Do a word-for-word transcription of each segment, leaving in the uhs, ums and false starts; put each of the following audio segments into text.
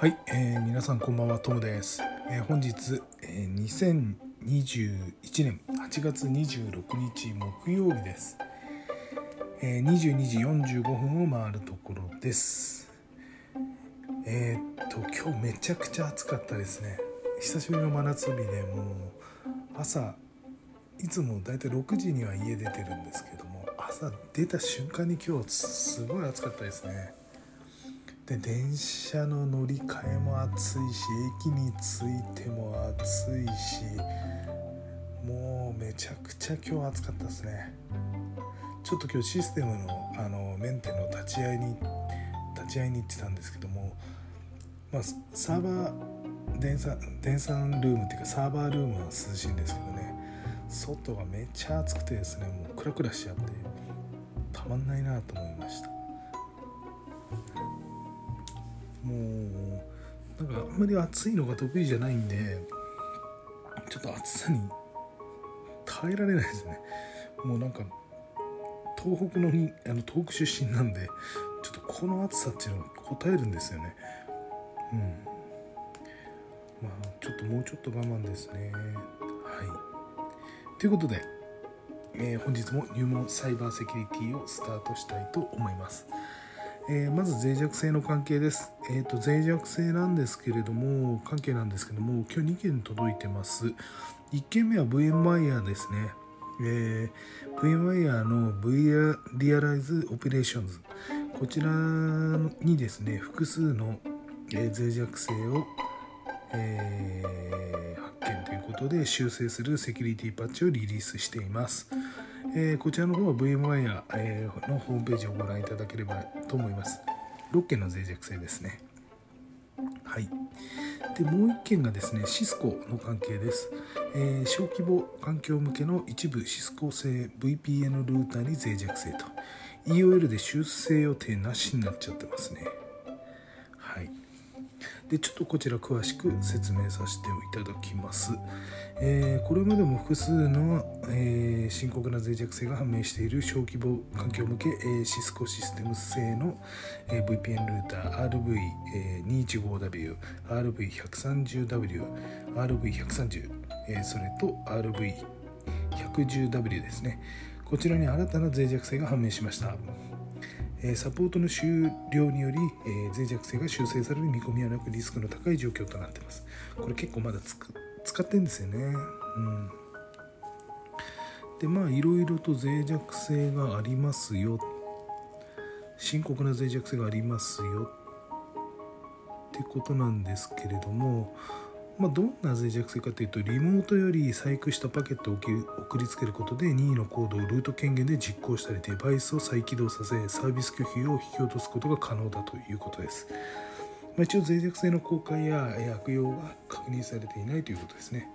はい、えー、皆さんこんばんは、トムです。えー、本日、えー、にせんにじゅういちねんはちがつにじゅうろくにち木曜日です。えー、にじゅうにじよんじゅうごふんを回るところです。えー、っと今日めちゃくちゃ暑かったですね。久しぶりの真夏日で、もう朝いつもだいたいろくじには家出てるんですけども、朝出た瞬間に今日すごい暑かったですね。で、電車の乗り換えも暑いし、駅に着いても暑いし、もうめちゃくちゃ今日暑かったですね。ちょっと今日システムの、あのメンテの立ち会いに立ち会いに行ってたんですけども、まあ、サーバー電算電算ルームっていうかサーバールームは涼しいんですけどね、外がめちゃ暑くてですね、もうクラクラしちゃってたまんないなと思いました。もうなんかあんまり暑いのが得意じゃないんで、ちょっと暑さに耐えられないですね。もうなんか東北のにあの東北出身なんで、ちょっとこの暑さっていうのが応えるんですよね。うん、まあちょっともうちょっと我慢ですね。はい。ということで、えー、本日も入門サイバーセキュリティをスタートしたいと思います。えー、まず脆弱性の関係です、えー、と脆弱性なんですけれども関係なんですけども、今日にけん届いてます。いっけんめは VMware ですね、えー、VMware の ブイアール Realize Operations、 こちらにですね複数の、えー、脆弱性を、えー、発見ということで修正するセキュリティパッチをリリースしています。えー、こちらの方は VMware、えー、のホームページをご覧いただければと思います。ろっけんの脆弱性ですね。はい。で、もういっけんがですね、シスコの関係です。えー、小規模環境向けの一部シスコ製 ブイピーエヌ ルーターに脆弱性と。イーオーエル で修正予定なしになっちゃってますね。はい。で、ちょっとこちら詳しく説明させていただきます。えー、これまでも複数の、えー、深刻な脆弱性が判明している小規模環境向け、えー、シスコシステム製の、えー、ブイピーエヌ ルーター アールブイにひゃくじゅうごダブリュー、アールブイひゃくさんじゅうダブリュー、アールブイひゃくさんじゅう、えー、それと アールブイひゃくじゅうダブリュー ですね。こちらに新たな脆弱性が判明しました。サポートの終了により、えー、脆弱性が修正される見込みはなく、リスクの高い状況となっています。これ結構まだつく使ってるんですよね。うん、でまあいろいろと脆弱性がありますよ、深刻な脆弱性がありますよってことなんですけれども、まあ、どんな脆弱性かというと、リモートより細工したパケットを送りつけることで任意のコードをルート権限で実行したり、デバイスを再起動させサービス拒否を引き落とすことが可能だということです。まあ、一応脆弱性の公開や悪用が確認されていないということですね。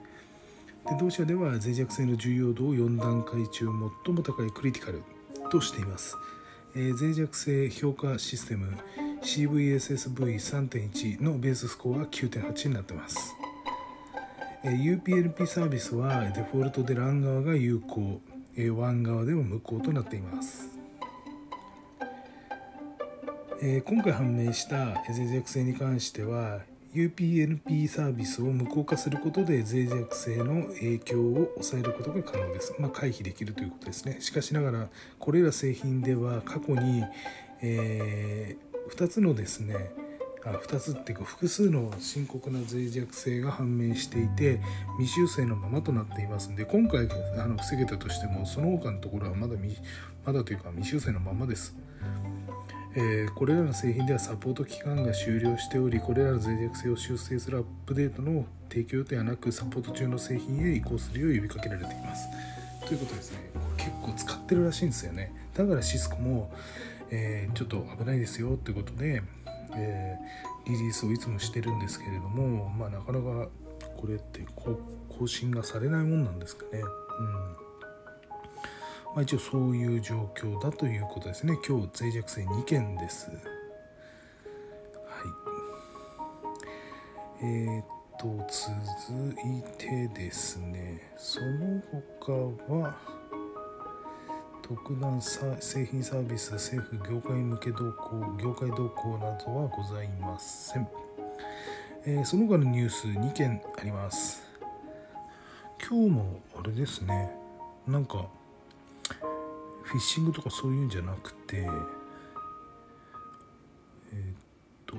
で同社では脆弱性の重要度をよんだんかい中最も高いクリティカルとしています。えー、脆弱性評価システム シーブイエスエスブイさんてんいち のベーススコアは きゅうてんはち になってます。ユーピーエルピー サービスはデフォルトでラン側が有効、ワン側でも無効となっています。今回判明した脆弱性に関しては ユーピーエルピー サービスを無効化することで脆弱性の影響を抑えることが可能です。まあ、回避できるということですね。しかしながらこれら製品では過去に、えー、ふたつのですねふたつっていうか複数の深刻な脆弱性が判明していて未修正のままとなっていますので、今回あの防げたとしてもその他のところはまだ未、まだというか未修正のままです。えー、これらの製品ではサポート期間が終了しており、これらの脆弱性を修正するアップデートの提供ではなくサポート中の製品へ移行するよう呼びかけられていますということですね。結構使ってるらしいんですよね。だからシスコも、えー、ちょっと危ないですよということでえー、リリースをいつもしてるんですけれども、まあ、なかなかこれって更新がされないもんなんですかね。うんまあ、一応そういう状況だということですね。今日脆弱性にけんです。はいえー、っと続いてですね、その他は特段製品サービス、政府、業界向け動向、業界動向などはございません。えー、その他のニュースにけんあります。今日もあれですね、なんかフィッシングとかそういうんじゃなくて、えー、っと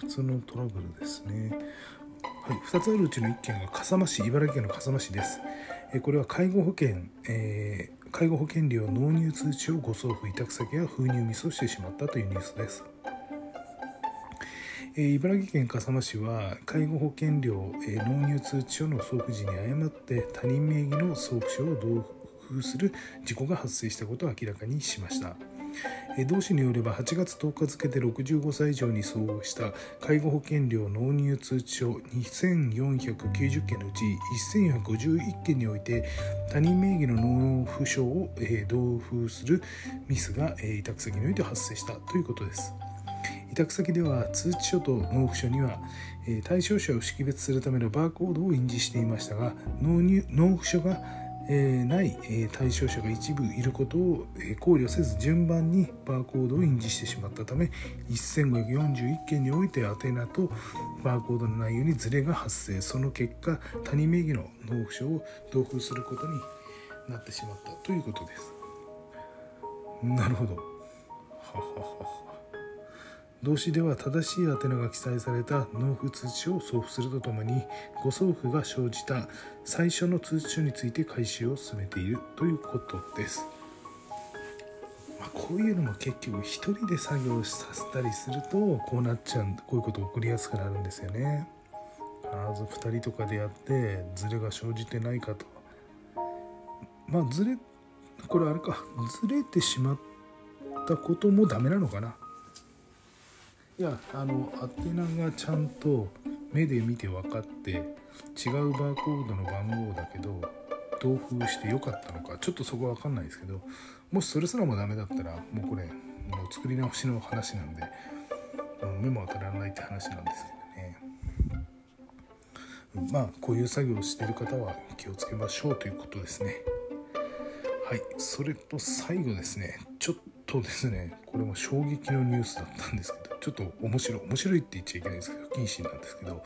普通のトラブルですね。はい、ふたつあるうちのいっけんが笠間市、茨城県の笠間市です。これは介護保険、えー、介護保険料納入通知を誤送付、委託先が封入ミスをしてしまったというニュースです。えー、茨城県笠間市は介護保険料、えー、納入通知書の送付時に誤って他人名義の送付書を同封する事故が発生したことを明らかにしました。同市によればはちがつとおか付でろくじゅうごさい以上に相応した介護保険料納入通知書にせんよんひゃくきゅうじゅっけんのうちせんよんひゃくごじゅういっけんにおいて他人名義の納付書を同封するミスが委託先において発生したということです。委託先では通知書と納付書には対象者を識別するためのバーコードを印字していましたが、納入納付書がえー、ない、えー、対象者が一部いることを、えー、考慮せず順番にバーコードを印字してしまったためせんごひゃくよんじゅういっけんにおいて宛名とバーコードの内容にズレが発生、その結果他人名義の納付書を同封することになってしまったということです。なるほど。はははは。同市では正しい宛名が記載された納付通知書を送付するとともに誤送付が生じた最初の通知書について回収を進めているということです。まあ、こういうのも結局一人で作業させたりするとこうなっちゃう、こういうこと起こりやすくなるんですよね。必ずふたりとかでやってズレが生じてないかと、まあズレこれあれかズレてしまったこともダメなのかな。いや、あの宛名がちゃんと目で見て分かって違うバーコードの番号だけど同封してよかったのかちょっとそこは分かんないですけど、もしそれすらもダメだったらもうこれもう作り直しの話なんで目も当たらないって話なんですけどね。まあこういう作業をしている方は気をつけましょうということですね。はい、それと最後ですね、ちょっとですねこれも衝撃のニュースだったんですけど、ちょっと面白い面白いって言っちゃいけないんですけど不謹慎なんですけど、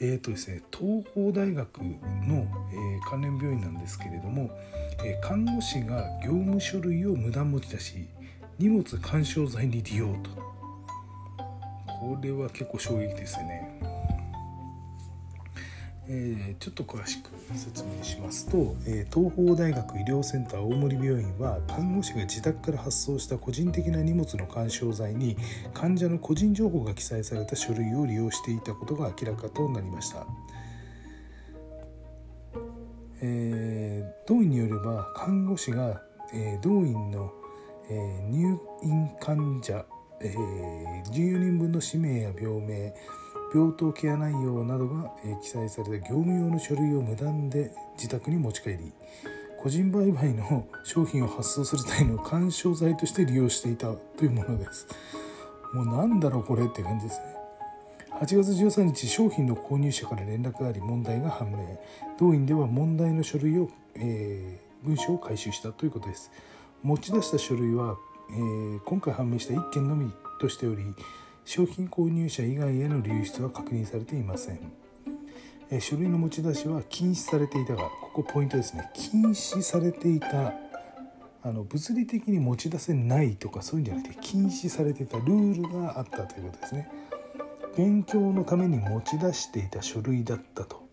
えーとですね、東邦大学の、えー、関連病院なんですけれども、えー、看護師が業務書類を無断持ち出し荷物緩衝材に利用と、これは結構衝撃ですよね。えー、ちょっと詳しく説明しますと、えー、東邦大学医療センター大森病院は看護師が自宅から発送した個人的な荷物の緩衝材に患者の個人情報が記載された書類を利用していたことが明らかとなりました。えー、同院によれば看護師が、えー、同院の、えー、入院患者、えー、じゅうよにんぶんの氏名や病名、病棟ケア内容などが記載された業務用の書類を無断で自宅に持ち帰り、個人売買の商品を発送する際の緩衝材として利用していたというものです。もうなんだろうこれって感じですね。はちがつじゅうさんにち、商品の購入者から連絡があり問題が判明。同院では問題の書類を、えー、文書を回収したということです。持ち出した書類は、えー、今回判明したいっけんのみとしており、商品購入者以外への流出は確認されていません。え書類の持ち出しは禁止されていたが、ここポイントですね、禁止されていた、あの物理的に持ち出せないとかそういうんじゃなくて禁止されていたルールがあったということですね。勉強のために持ち出していた書類だったと、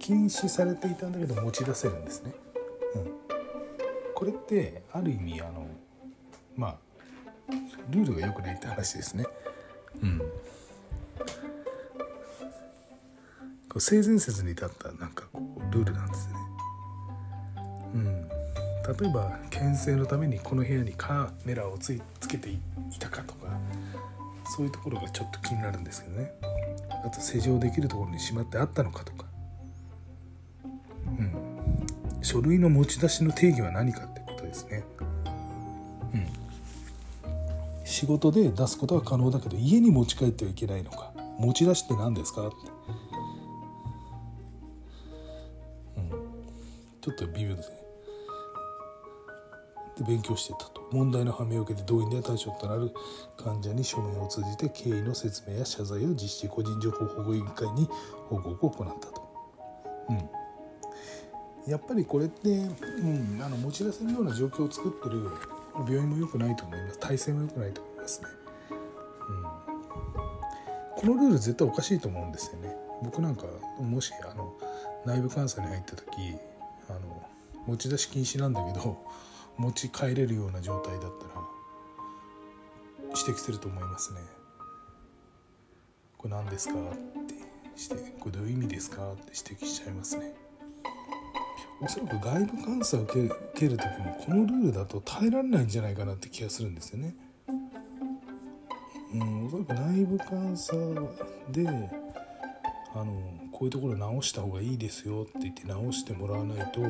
禁止されていたんだけど持ち出せるんですね。うん、これってある意味あのまあルールが良くないって話ですね。うん、こう性善説に至ったなんかこうルールなんですね。うん、例えば牽制のためにこの部屋にカメラをつけていたかとかそういうところがちょっと気になるんですけどね。あと施錠できるところにしまってあったのかとか、うん、書類の持ち出しの定義は何かってことですね。うん。仕事で出すことは可能だけど家に持ち帰ってはいけないのか、持ち出しって何ですかって、うん、ちょっと微妙ですね。で勉強していたと。問題の判明を受けて動員で対象となる患者に書面を通じて経緯の説明や謝罪を実施し、個人情報保護委員会に報告を行ったと。うん、やっぱりこれって、うん、あの持ち出せるような状況を作ってる病院も良くないと思います。体制も良くないと思いますね。うん、このルール絶対おかしいと思うんですよね。僕なんかもしあの内部監査に入った時、あの持ち出し禁止なんだけど持ち帰れるような状態だったら指摘すると思いますね。これ何ですかってして、これどういう意味ですかって指摘しちゃいますね。おそらく外部監査を受ける、受ける時もこのルールだと耐えられないんじゃないかなって気がするんですよね。うん、おそらく内部監査であのこういうところ直した方がいいですよって言って直してもらわないと、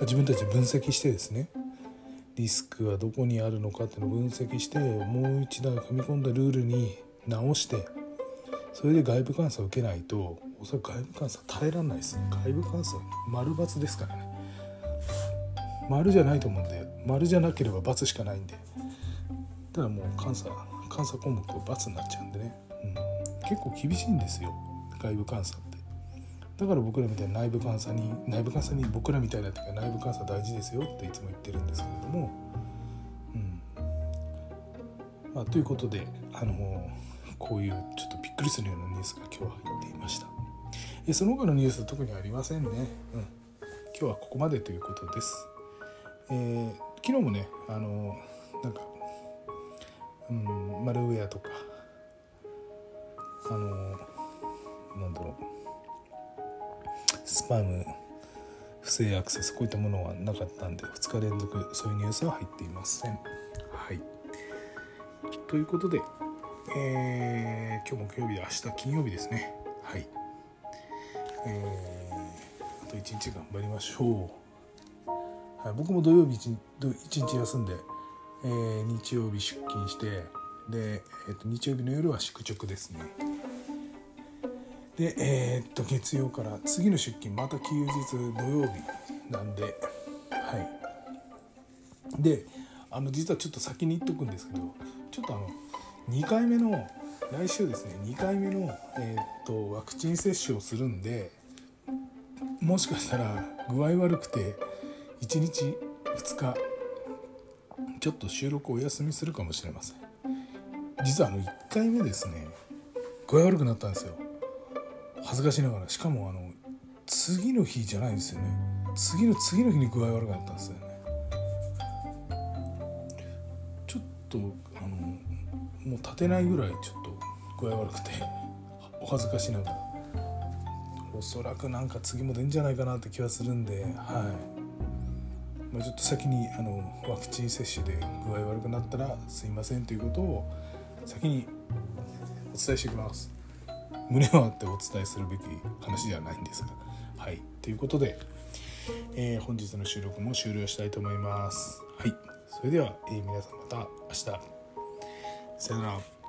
自分たちで分析してですね、リスクはどこにあるのかっていうのを分析して、もう一段踏み込んだルールに直して、それで外部監査を受けないと、おそらく外部監査耐えられないですね。外部監査丸×ですからね。丸じゃないと思うんで、丸じゃなければ×しかないんで、ただもう監査監査項目は×になっちゃうんでね、うん、結構厳しいんですよ外部監査って。だから僕らみたいな内部監査に内部監査に僕らみたいなというか内部監査大事ですよっていつも言ってるんですけれども、うん、まあということで、あのこういうちょっとびっくりするようなニュースが今日は入っていました。えその他のニュースは特にありませんね、うん、今日はここまでということです、えー、昨日もね、あのなんか、うん、マルウェアとかあのなんだろうスパム、不正アクセス、こういったものはなかったんで、ふつか連続そういうニュースは入っていません。はい。ということで、えー、今日木曜日で明日金曜日ですね。はい。えー、あといちにち頑張りましょう。はい、僕も土曜日いちにち休んで、えー、日曜日出勤して、で、えーと、日曜日の夜は宿直ですね。でえー、っと月曜から次の出勤また休日土曜日なんで、はい、であの実はちょっと先に言っとくんですけど、ちょっとあのにかいめの来週ですねにかいめの、えー、っとワクチン接種をするんで、もしかしたら具合悪くていちにちふつかちょっと収録お休みするかもしれません。実はあのいっかいめですね具合悪くなったんですよ恥ずかしながら。しかもあの次の日じゃないんですよね、次の次の日に具合悪くなったんですよね。ちょっとあのもう立てないぐらいちょっと具合悪くて、お恥ずかしながらおそらくなんか次も出んじゃないかなって気はするんで、はい、まあ、ちょっと先にあのワクチン接種で具合悪くなったらすいませんということを先にお伝えしておきます。胸を張ってお伝えするべき話ではないんですが、はい、ということで、えー、本日の収録も終了したいと思います。はい、それでは、えー、皆さんまた明日さよなら。